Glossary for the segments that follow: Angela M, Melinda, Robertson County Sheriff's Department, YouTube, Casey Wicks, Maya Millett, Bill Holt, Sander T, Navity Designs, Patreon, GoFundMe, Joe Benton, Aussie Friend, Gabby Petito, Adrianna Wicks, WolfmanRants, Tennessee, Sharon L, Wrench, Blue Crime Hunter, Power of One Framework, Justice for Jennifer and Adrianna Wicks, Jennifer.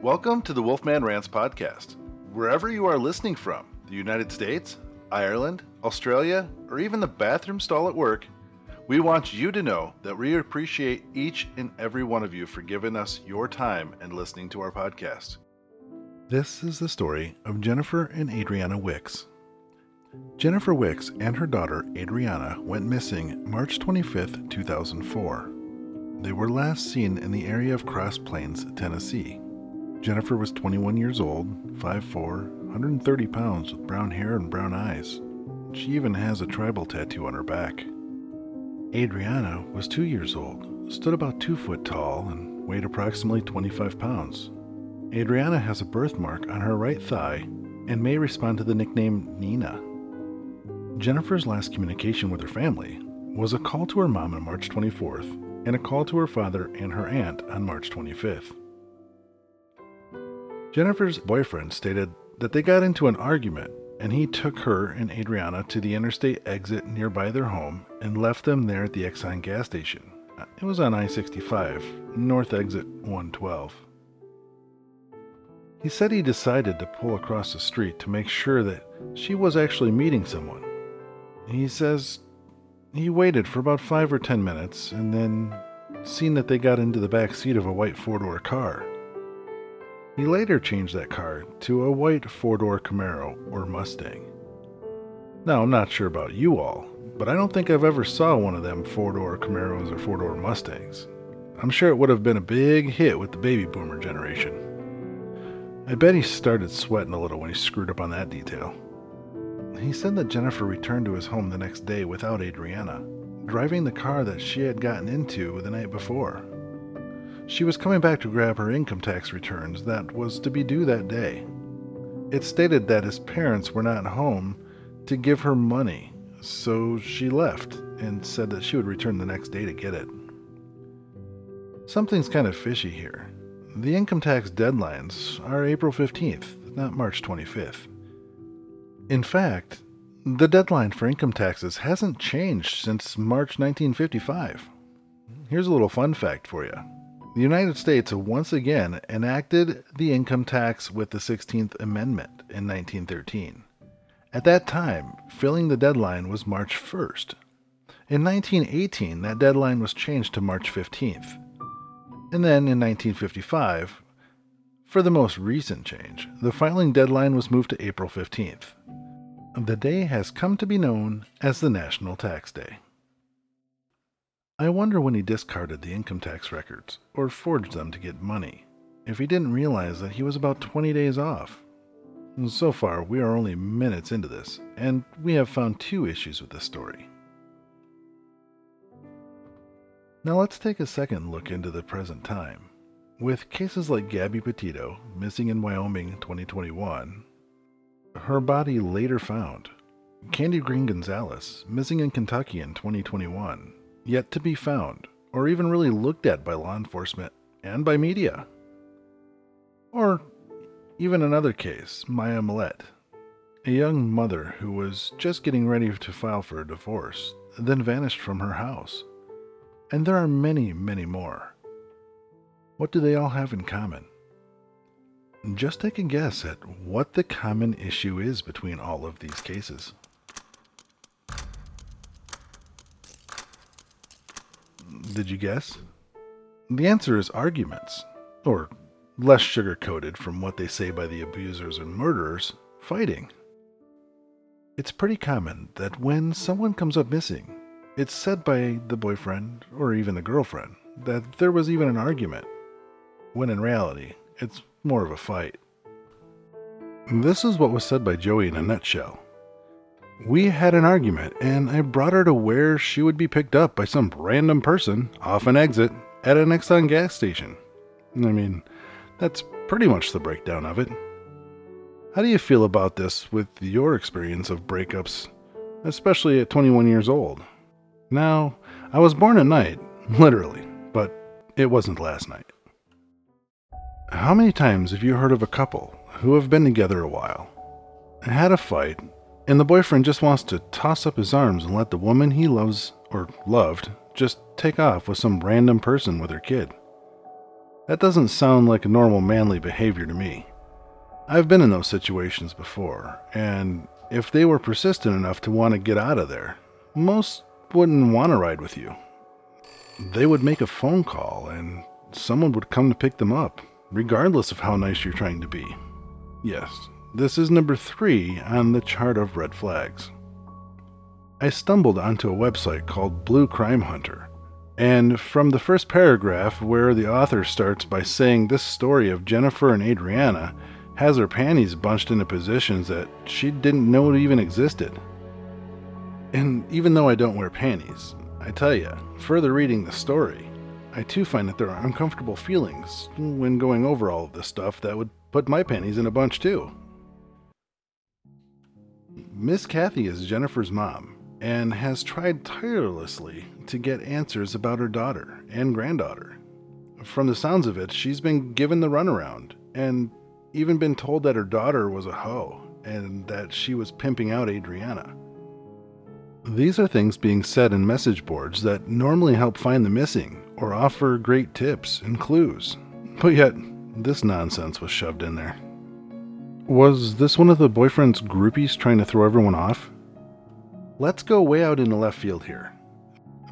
Welcome to the Wolfman Rants podcast. Wherever you are listening from, the United States, Ireland, Australia, or even the bathroom stall at work, we want you to know that we appreciate each and every one of you for giving us your time and listening to our podcast. This is the story of Jennifer and Adrianna Wicks. Jennifer Wicks and her daughter Adrianna went missing March 25, 2004. They were last seen in the area of Cross Plains, Tennessee. Jennifer was 21 years old, 5'4", 130 pounds with brown hair and brown eyes. She even has a tribal tattoo on her back. Adrianna was 2 years old, stood about 2 foot tall, and weighed approximately 25 pounds. Adrianna has a birthmark on her right thigh and may respond to the nickname Nina. Jennifer's last communication with her family was a call to her mom on March 24th and a call to her father and her aunt on March 25th. Jennifer's boyfriend stated that they got into an argument and he took her and Adrianna to the interstate exit nearby their home and left them there at the Exxon gas station. It was on I-65, north exit 112. He said he decided to pull across the street to make sure that she was actually meeting someone. He says he waited for about 5 or 10 minutes and then seen that they got into the back seat of a white 4-door car. He later changed that car to a white 4-door Camaro or Mustang. Now, I'm not sure about you all, but I don't think I've ever saw one of them 4-door Camaros or 4-door Mustangs. I'm sure it would have been a big hit with the baby boomer generation. I bet he started sweating a little when he screwed up on that detail. He said that Jennifer returned to his home the next day without Adrianna, driving the car that she had gotten into the night before. She was coming back to grab her income tax returns that was to be due that day. It stated that his parents were not home to give her money, so she left and said that she would return the next day to get it. Something's kind of fishy here. The income tax deadlines are April 15th, not March 25th. In fact, the deadline for income taxes hasn't changed since March 1955. Here's a little fun fact for you. The United States once again enacted the income tax with the 16th Amendment in 1913. At that time, filling the deadline was March 1st. In 1918, that deadline was changed to March 15th. And then in 1955, for the most recent change, the filing deadline was moved to April 15th. The day has come to be known as the National Tax Day. I wonder when he discarded the income tax records, or forged them to get money, if he didn't realize that he was about 20 days off. So far, we are only minutes into this, and we have found 2 issues with this story. Now let's take a second look into the present time. With cases like Gabby Petito, missing in Wyoming 2021, her body later found, Candy Green Gonzalez, missing in Kentucky in 2021, yet to be found, or even really looked at by law enforcement and by media. Or even another case, Maya Millett, a young mother who was just getting ready to file for a divorce, then vanished from her house. And there are many, many more. What do they all have in common? Just take a guess at what the common issue is between all of these cases. Did you guess? The answer is arguments, or less sugar-coated from what they say by the abusers and murderers, fighting. It's pretty common that when someone comes up missing, it's said by the boyfriend, or even the girlfriend, that there was even an argument, when in reality, it's more of a fight. This is what was said by Joey in a nutshell. We had an argument, and I brought her to where she would be picked up by some random person off an exit at an Exxon gas station. I mean, that's pretty much the breakdown of it. How do you feel about this with your experience of breakups, especially at 21 years old? Now, I was born at night, literally, but it wasn't last night. How many times have you heard of a couple who have been together a while, had a fight, and the boyfriend just wants to toss up his arms and let the woman he loves, or loved, just take off with some random person with her kid? That doesn't sound like a normal manly behavior to me. I've been in those situations before, and if they were persistent enough to want to get out of there, most wouldn't want to ride with you. They would make a phone call, and someone would come to pick them up, regardless of how nice you're trying to be. Yes, this is number 3 on the chart of red flags. I stumbled onto a website called Blue Crime Hunter, and from the first paragraph where the author starts by saying this story of Jennifer and Adrianna has her panties bunched into positions that she didn't know even existed. And even though I don't wear panties, I tell you, further reading the story, I too find that there are uncomfortable feelings when going over all of this stuff that would put my panties in a bunch too. Miss Kathy is Jennifer's mom, and has tried tirelessly to get answers about her daughter and granddaughter. From the sounds of it, she's been given the runaround, and even been told that her daughter was a hoe, and that she was pimping out Adrianna. These are things being said in message boards that normally help find the missing, or offer great tips and clues, but yet, this nonsense was shoved in there. Was this one of the boyfriend's groupies trying to throw everyone off? Let's go way out in the left field here.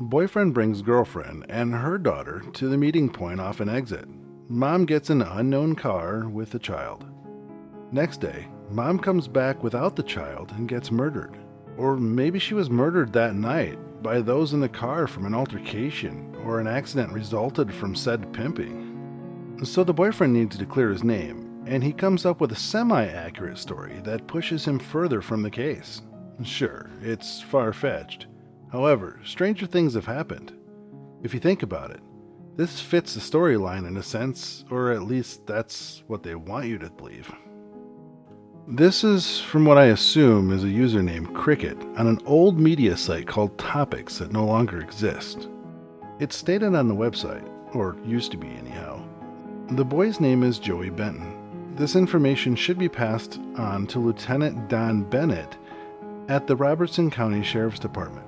Boyfriend brings girlfriend and her daughter to the meeting point off an exit. Mom gets in an unknown car with the child. Next day, Mom comes back without the child and gets murdered. Or maybe she was murdered that night by those in the car from an altercation or an accident resulted from said pimping. So the boyfriend needs to clear his name, and he comes up with a semi-accurate story that pushes him further from the case. Sure, it's far-fetched. However, stranger things have happened. If you think about it, this fits the storyline in a sense, or at least that's what they want you to believe. This is from what I assume is a user named Cricket on an old media site called Topics that no longer exist. It's stated on the website, or used to be anyhow. The boy's name is Joey Benton. This information should be passed on to Lieutenant Don Bennett at the Robertson County Sheriff's Department.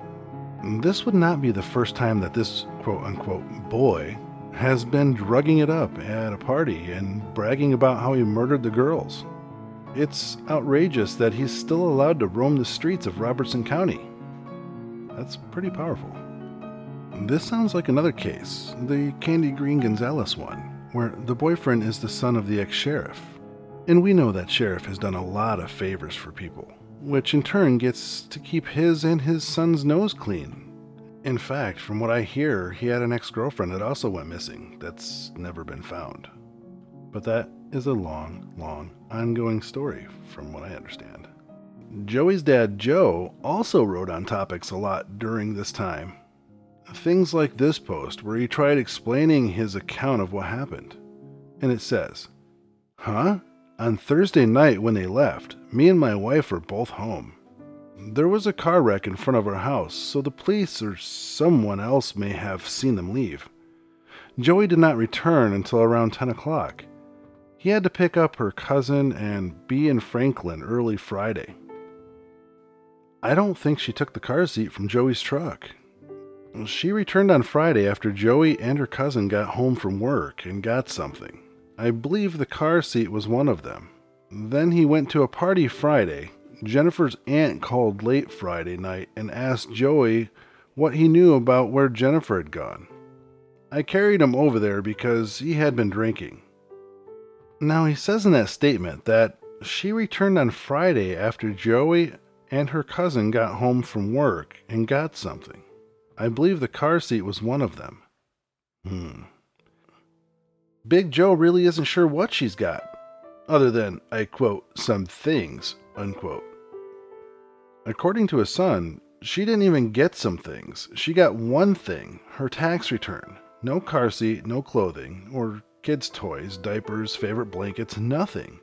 This would not be the first time that this quote-unquote boy has been drugging it up at a party and bragging about how he murdered the girls. It's outrageous that he's still allowed to roam the streets of Robertson County. That's pretty powerful. This sounds like another case, the Candy Green Gonzalez one, where the boyfriend is the son of the ex-sheriff. And we know that sheriff has done a lot of favors for people, which in turn gets to keep his and his son's nose clean. In fact, from what I hear, he had an ex-girlfriend that also went missing that's never been found. But that is a long, long, ongoing story, from what I understand. Joey's dad, Joe, also wrote on Topics a lot during this time. Things like this post where he tried explaining his account of what happened. And it says, "Huh? On Thursday night when they left, me and my wife were both home. There was a car wreck in front of our house, so the police or someone else may have seen them leave. Joey did not return until around 10 o'clock. He had to pick up her cousin and be in Franklin early Friday. I don't think she took the car seat from Joey's truck. She returned on Friday after Joey and her cousin got home from work and got something. I believe the car seat was one of them. Then he went to a party Friday. Jennifer's aunt called late Friday night and asked Joey what he knew about where Jennifer had gone. I carried him over there because he had been drinking." Now he says in that statement that she returned on Friday after Joey and her cousin got home from work and got something. I believe the car seat was one of them. Big Joe really isn't sure what she's got, other than, I quote, some things, unquote. According to his son, she didn't even get some things. She got one thing, her tax return. No car seat, no clothing, or kids' toys, diapers, favorite blankets, nothing.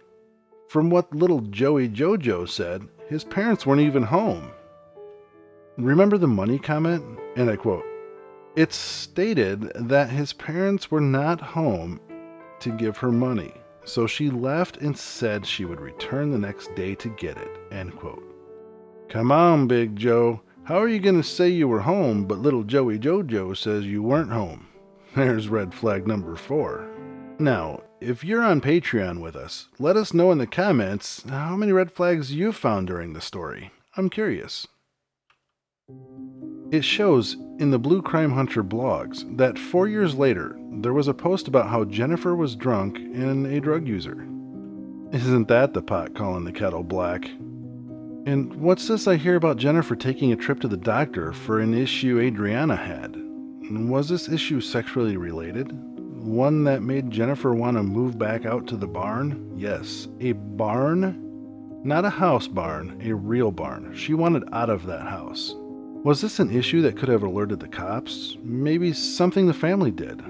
From what little Joey Jojo said, his parents weren't even home. Remember the money comment? And I quote, "It's stated that his parents were not home to give her money, so she left and said she would return the next day to get it," end quote. Come on, Big Joe. How are you going to say you were home, but little Joey Jojo says you weren't home? There's red flag number 4. Now, if you're on Patreon with us, let us know in the comments how many red flags you found during the story. I'm curious. It shows in the Blue Crime Hunter blogs that 4 years later, there was a post about how Jennifer was drunk and a drug user. Isn't that the pot calling the kettle black? And what's this I hear about Jennifer taking a trip to the doctor for an issue Adrianna had? Was this issue sexually related? One that made Jennifer want to move back out to the barn? Yes, a barn? Not a house barn, a real barn. She wanted out of that house. Was this an issue that could have alerted the cops? Maybe something the family did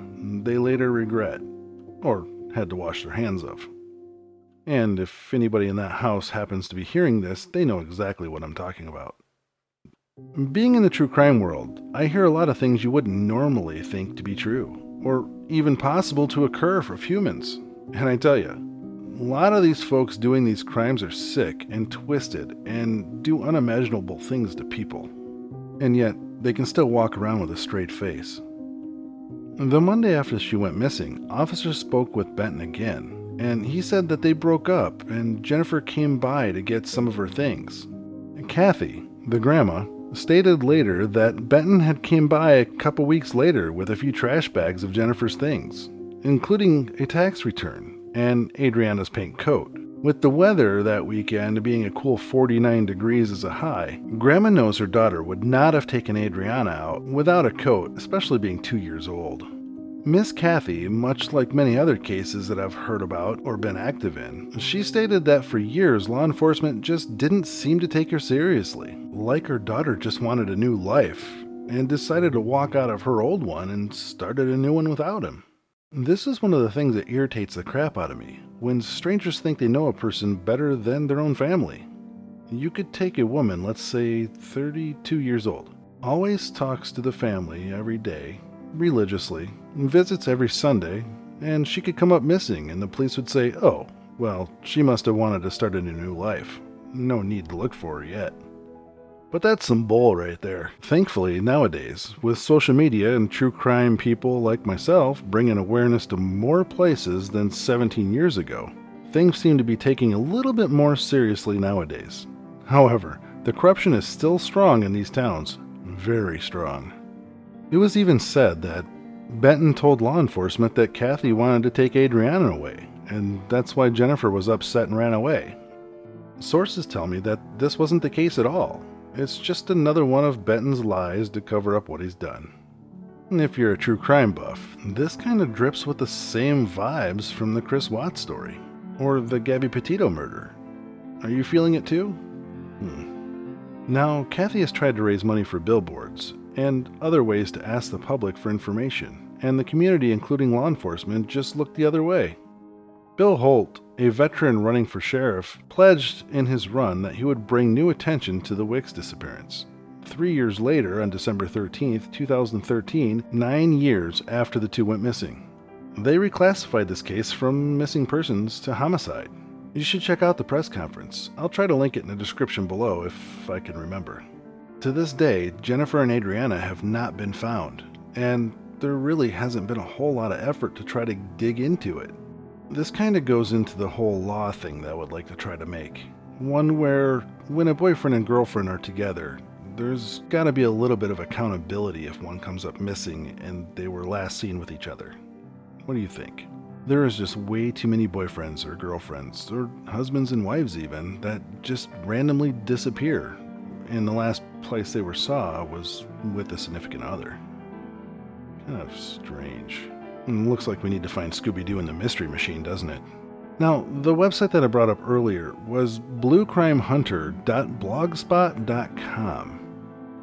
they later regret, or had to wash their hands of. And if anybody in that house happens to be hearing this, they know exactly what I'm talking about. Being in the true crime world, I hear a lot of things you wouldn't normally think to be true, or even possible to occur for humans. And I tell you, a lot of these folks doing these crimes are sick and twisted and do unimaginable things to people. And yet, they can still walk around with a straight face. The Monday after she went missing, officers spoke with Benton again. And he said that they broke up and Jennifer came by to get some of her things. Kathy, the grandma, stated later that Benton had came by a couple weeks later with a few trash bags of Jennifer's things, including a tax return and Adrianna's pink coat. With the weather that weekend being a cool 49 degrees as a high, Grandma knows her daughter would not have taken Adrianna out without a coat, especially being 2 years old. Miss Kathy, much like many other cases that I've heard about or been active in, she stated that for years law enforcement just didn't seem to take her seriously. Like her daughter just wanted a new life and decided to walk out of her old one and started a new one without him. This is one of the things that irritates the crap out of me, when strangers think they know a person better than their own family. You could take a woman, let's say 32 years old, always talks to the family every day, religiously, visits every Sunday, and she could come up missing and the police would say, oh, well, she must have wanted to start a new life. No need to look for her yet. But that's some bull right there. Thankfully, nowadays, with social media and true crime people like myself bringing awareness to more places than 17 years ago, things seem to be taking a little bit more seriously nowadays. However, the corruption is still strong in these towns. Very strong. It was even said that Benton told law enforcement that Kathy wanted to take Adrianna away, and that's why Jennifer was upset and ran away. Sources tell me that this wasn't the case at all. It's just another one of Benton's lies to cover up what he's done. And if you're a true crime buff, this kind of drips with the same vibes from the Chris Watts story, or the Gabby Petito murder. Are you feeling it too? Now, Kathy has tried to raise money for billboards, and other ways to ask the public for information, and the community, including law enforcement, just looked the other way. Bill Holt, a veteran running for sheriff, pledged in his run that he would bring new attention to the Wicks disappearance. 3 years later, on December 13th, 2013, 9 years after the two went missing, they reclassified this case from missing persons to homicide. You should check out the press conference. I'll try to link it in the description below if I can remember. To this day, Jennifer and Adrianna have not been found, and there really hasn't been a whole lot of effort to try to dig into it. This kind of goes into the whole law thing that I would like to try to make. One where, when a boyfriend and girlfriend are together, there's got to be a little bit of accountability if one comes up missing and they were last seen with each other. What do you think? There is just way too many boyfriends or girlfriends, or husbands and wives even, that just randomly disappear. And the last place they were saw was with a significant other. Kind of strange. And looks like we need to find Scooby-Doo in the Mystery Machine, doesn't it? Now, the website that I brought up earlier was bluecrimehunter.blogspot.com.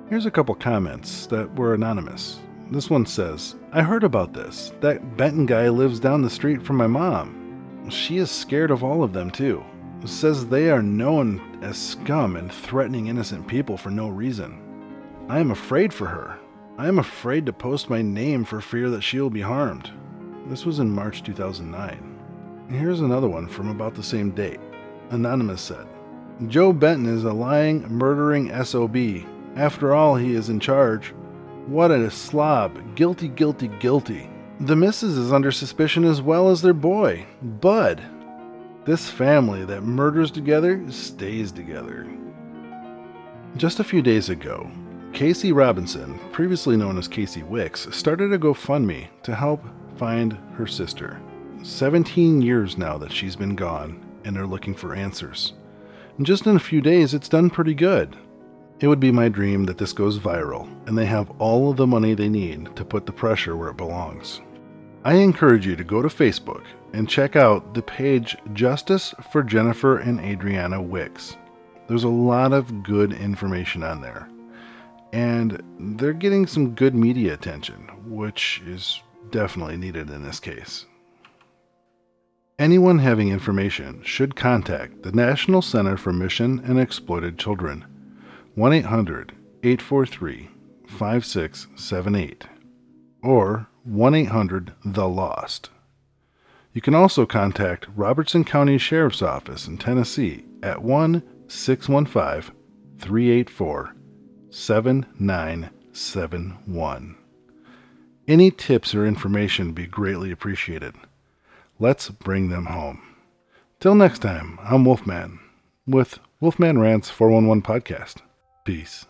Here's a couple comments that were anonymous. This one says, I heard about this. That Benton guy lives down the street from my mom. She is scared of all of them, too. Says they are known as scum and threatening innocent people for no reason. I am afraid for her. I am afraid to post my name for fear that she will be harmed. This was in March 2009. Here's another one from about the same date. Anonymous said, Joe Benton is a lying, murdering SOB. After all, he is in charge. What a slob. Guilty, guilty, guilty. The missus is under suspicion as well as their boy, Bud. This family that murders together stays together. Just a few days ago, Casey Robinson, previously known as Casey Wicks, started a GoFundMe to help find her sister. 17 years now that she's been gone, and they're looking for answers. And just in a few days, it's done pretty good. It would be my dream that this goes viral, and they have all of the money they need to put the pressure where it belongs. I encourage you to go to Facebook and check out the page Justice for Jennifer and Adrianna Wicks. There's a lot of good information on there. And they're getting some good media attention, which is definitely needed in this case. Anyone having information should contact the National Center for Mission and Exploited Children, 1-800-843-5678, or 1-800-THE-LOST. You can also contact Robertson County Sheriff's Office in Tennessee at 1-615-384-7971. Any tips or information would be greatly appreciated. Let's bring them home. Till next time, I'm Wolfman with Wolfman Rants 411 Podcast. Peace.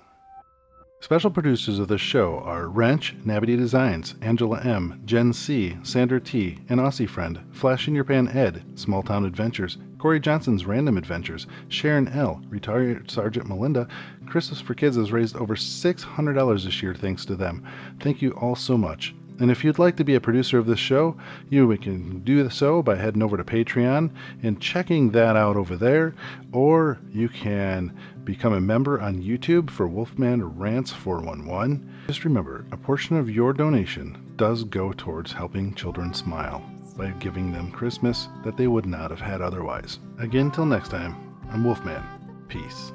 Special producers of this show are Wrench, Navity Designs, Angela M, Jen C, Sander T, and Aussie Friend, Flash in Your Pan Ed, Small Town Adventures, Corey Johnson's Random Adventures, Sharon L, Retired Sergeant Melinda. Christmas for Kids has raised over $600 this year thanks to them. Thank you all so much. And if you'd like to be a producer of this show, you can do so by heading over to Patreon and checking that out over there. Or you can become a member on YouTube for Wolfman Rants 411. Just remember, a portion of your donation does go towards helping children smile by giving them Christmas that they would not have had otherwise. Again, till next time, I'm Wolfman. Peace.